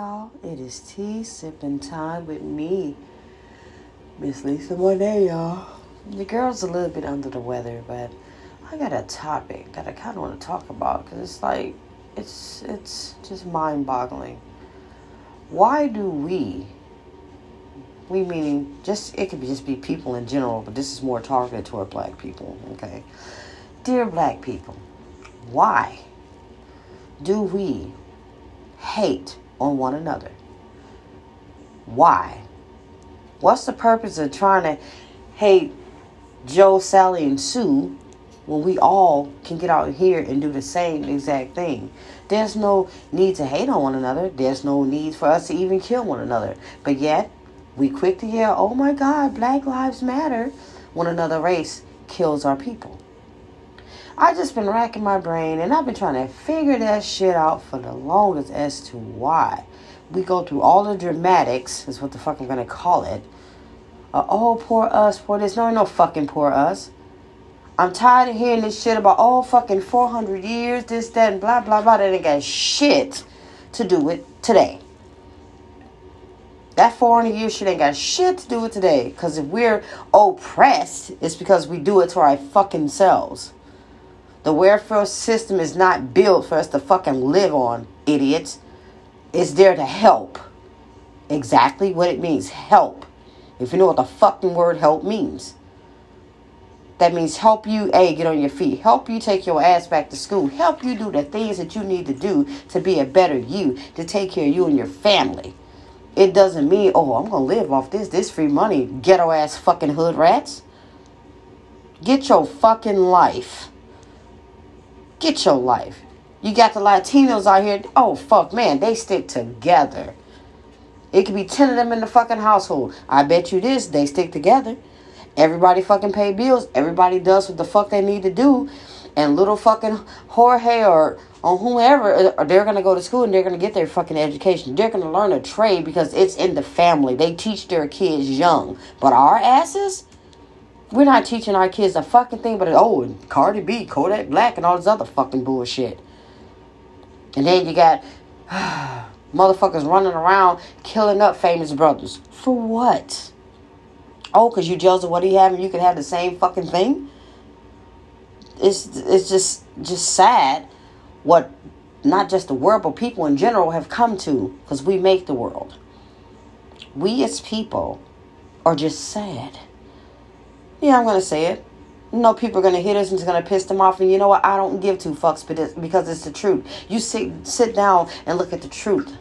y'all. It is tea sipping time with me, Miss Lisa Moine, y'all. The girl's a little bit under the weather, but I got a topic that I kind of want to talk about because it's like, it's just mind-boggling. Why do we meaning just, it could just be people in general, but this is more targeted toward black people, okay? Dear black people, why do we hate on one another? Why? What's the purpose of trying to hate Joe, Sally, and Sue when we all can get out here and do the same exact thing? There's no need to hate on one another. There's no need for us to even kill one another. But yet, we quick to yell, oh my God, Black Lives Matter, when another race kills our people. I just been racking my brain, and I've been trying to figure that shit out for the longest as to why we go through all the dramatics, is what the fuck I'm gonna call it. Oh, poor us, poor this. No, no fucking poor us. I'm tired of hearing this shit about, oh, fucking 400 years, this, that, and blah, blah, blah. That ain't got shit to do with today. That 400 year shit ain't got shit to do with today. Because if we're oppressed, it's because we do it to our fucking selves. The welfare system is not built for us to fucking live on, idiots. It's there to help. Exactly what it means, help. If you know what the fucking word help means. That means help you, A, get on your feet. Help you take your ass back to school. Help you do the things that you need to do to be a better you, to take care of you and your family. It doesn't mean, oh, I'm going to live off this free money, ghetto ass fucking hood rats. Get your fucking life. Get your life. You got the Latinos out here. Oh, fuck, man. They stick together. It could be 10 of them in the fucking household. I bet you this. They stick together. Everybody fucking pay bills. Everybody does what the fuck they need to do. And little fucking Jorge or whomever, they're going to go to school and they're going to get their fucking education. They're going to learn a trade because it's in the family. They teach their kids young. But our asses... We're not teaching our kids a fucking thing, but oh, Cardi B, Kodak Black, and all this other fucking bullshit. And then you got motherfuckers running around killing up famous brothers. For what? Oh, because you jealous of what he have and you can have the same fucking thing? It's just sad what not just the world, but people in general have come to, because we make the world. We as people are just sad. Yeah, I'm going to say it. No, people are going to hit us and it's going to piss them off. And you know what? I don't give two fucks because it's the truth. You sit down and look at the truth.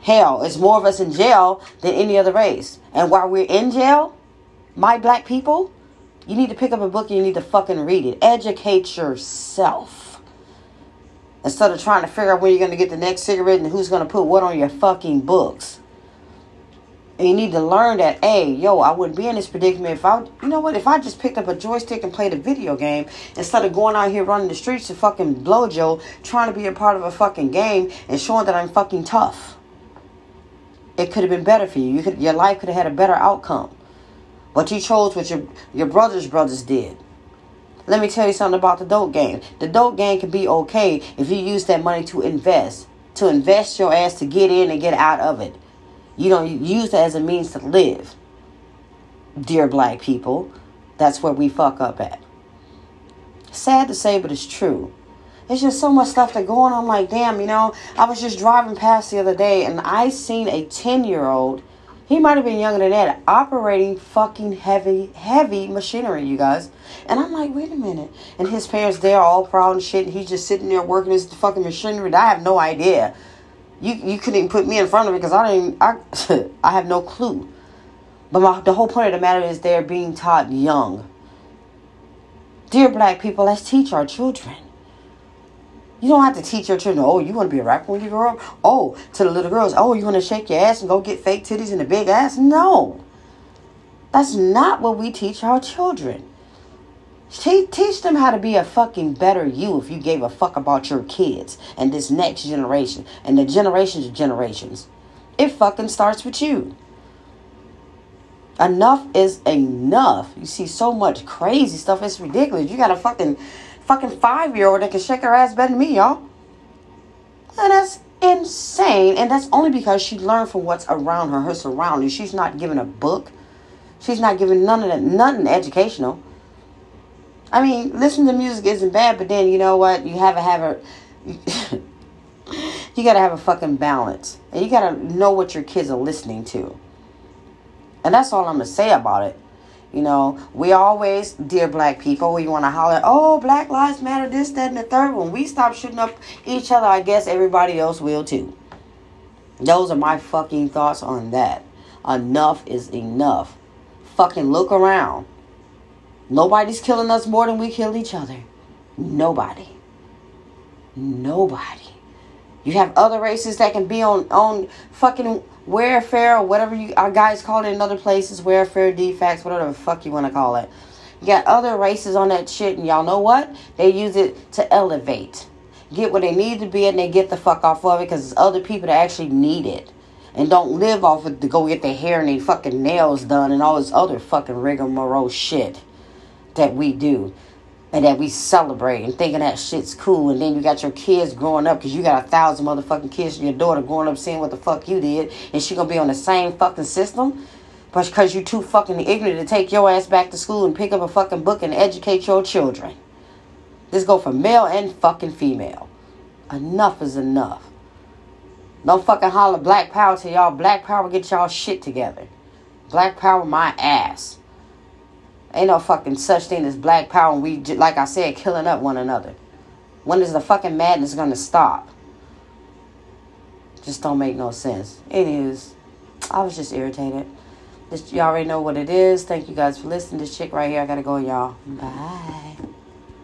Hell, it's more of us in jail than any other race. And while we're in jail, my black people, you need to pick up a book and you need to fucking read it. Educate yourself. Instead of trying to figure out where you're going to get the next cigarette and who's going to put what on your fucking books. And you need to learn that, hey, yo, I wouldn't be in this predicament if I, you know what, if I just picked up a joystick and played a video game instead of going out here running the streets to fucking blow Joe, trying to be a part of a fucking game and showing that I'm fucking tough. It could have been better for you. Your life could have had a better outcome. But you chose what your brothers did. Let me tell you something about the dope game. The dope game can be okay if you use that money to invest. To invest your ass to get in and get out of it. You don't use that as a means to live. Dear black people, that's where we fuck up at. Sad to say, but it's true. There's just so much stuff that's going on. Like, damn, you know, I was just driving past the other day and I seen a 10-year-old. He might have been younger than that, operating fucking heavy machinery, you guys. And I'm like, wait a minute. And his parents, they're all proud and shit. And he's just sitting there working his fucking machinery. I have no idea. You couldn't even put me in front of it because I have no clue. But the whole point of the matter is they're being taught young. Dear black people, let's teach our children. You don't have to teach your children, oh, you want to be a rapper when you grow up? Oh, to the little girls, oh, you want to shake your ass and go get fake titties and a big ass? No. That's not what we teach our children. Teach them how to be a fucking better you if you gave a fuck about your kids and this next generation and the generations of generations. It fucking starts with you. Enough is enough. You see so much crazy stuff. It's ridiculous. You got a fucking 5-year-old that can shake her ass better than me, y'all. And that's in insane. And that's only because she learned from what's around her, her surroundings. She's not given a book. She's not given none of that, nothing educational. I mean, listening to music isn't bad, but then you know what? You have to have a... You got to have a fucking balance. And you got to know what your kids are listening to. And that's all I'm going to say about it. You know, we always, dear black people, we want to holler, oh, Black Lives Matter, this, that, and the third. When we stop shooting up each other, I guess everybody else will too. Those are my fucking thoughts on that. Enough is enough. Fucking look around. Nobody's killing us more than we kill each other. Nobody. Nobody. You have other races that can be on fucking welfare or whatever you our guys call it in other places. Welfare, defects, whatever the fuck you want to call it. You got other races on that shit, and y'all know what? They use it to elevate. Get where they need to be, and they get the fuck off of it because it's other people that actually need it. And don't live off it to go get their hair and their fucking nails done and all this other fucking rigmarole shit that we do. And that we celebrate and thinking that shit's cool. And then you got your kids growing up. Because you got 1,000 motherfucking kids. And your daughter growing up seeing what the fuck you did. And she going to be on the same fucking system. But because you too fucking ignorant to take your ass back to school. And pick up a fucking book and educate your children. This go for male and fucking female. Enough is enough. Don't fucking holler black power to y'all. Black power get y'all shit together. Black power my ass. Ain't no fucking such thing as black power and we, like I said, killing up one another. When is the fucking madness going to stop? Just don't make no sense. It is. I was just irritated. Y'all already know what it is. Thank you guys for listening. This chick right here, I got to go, y'all. Bye.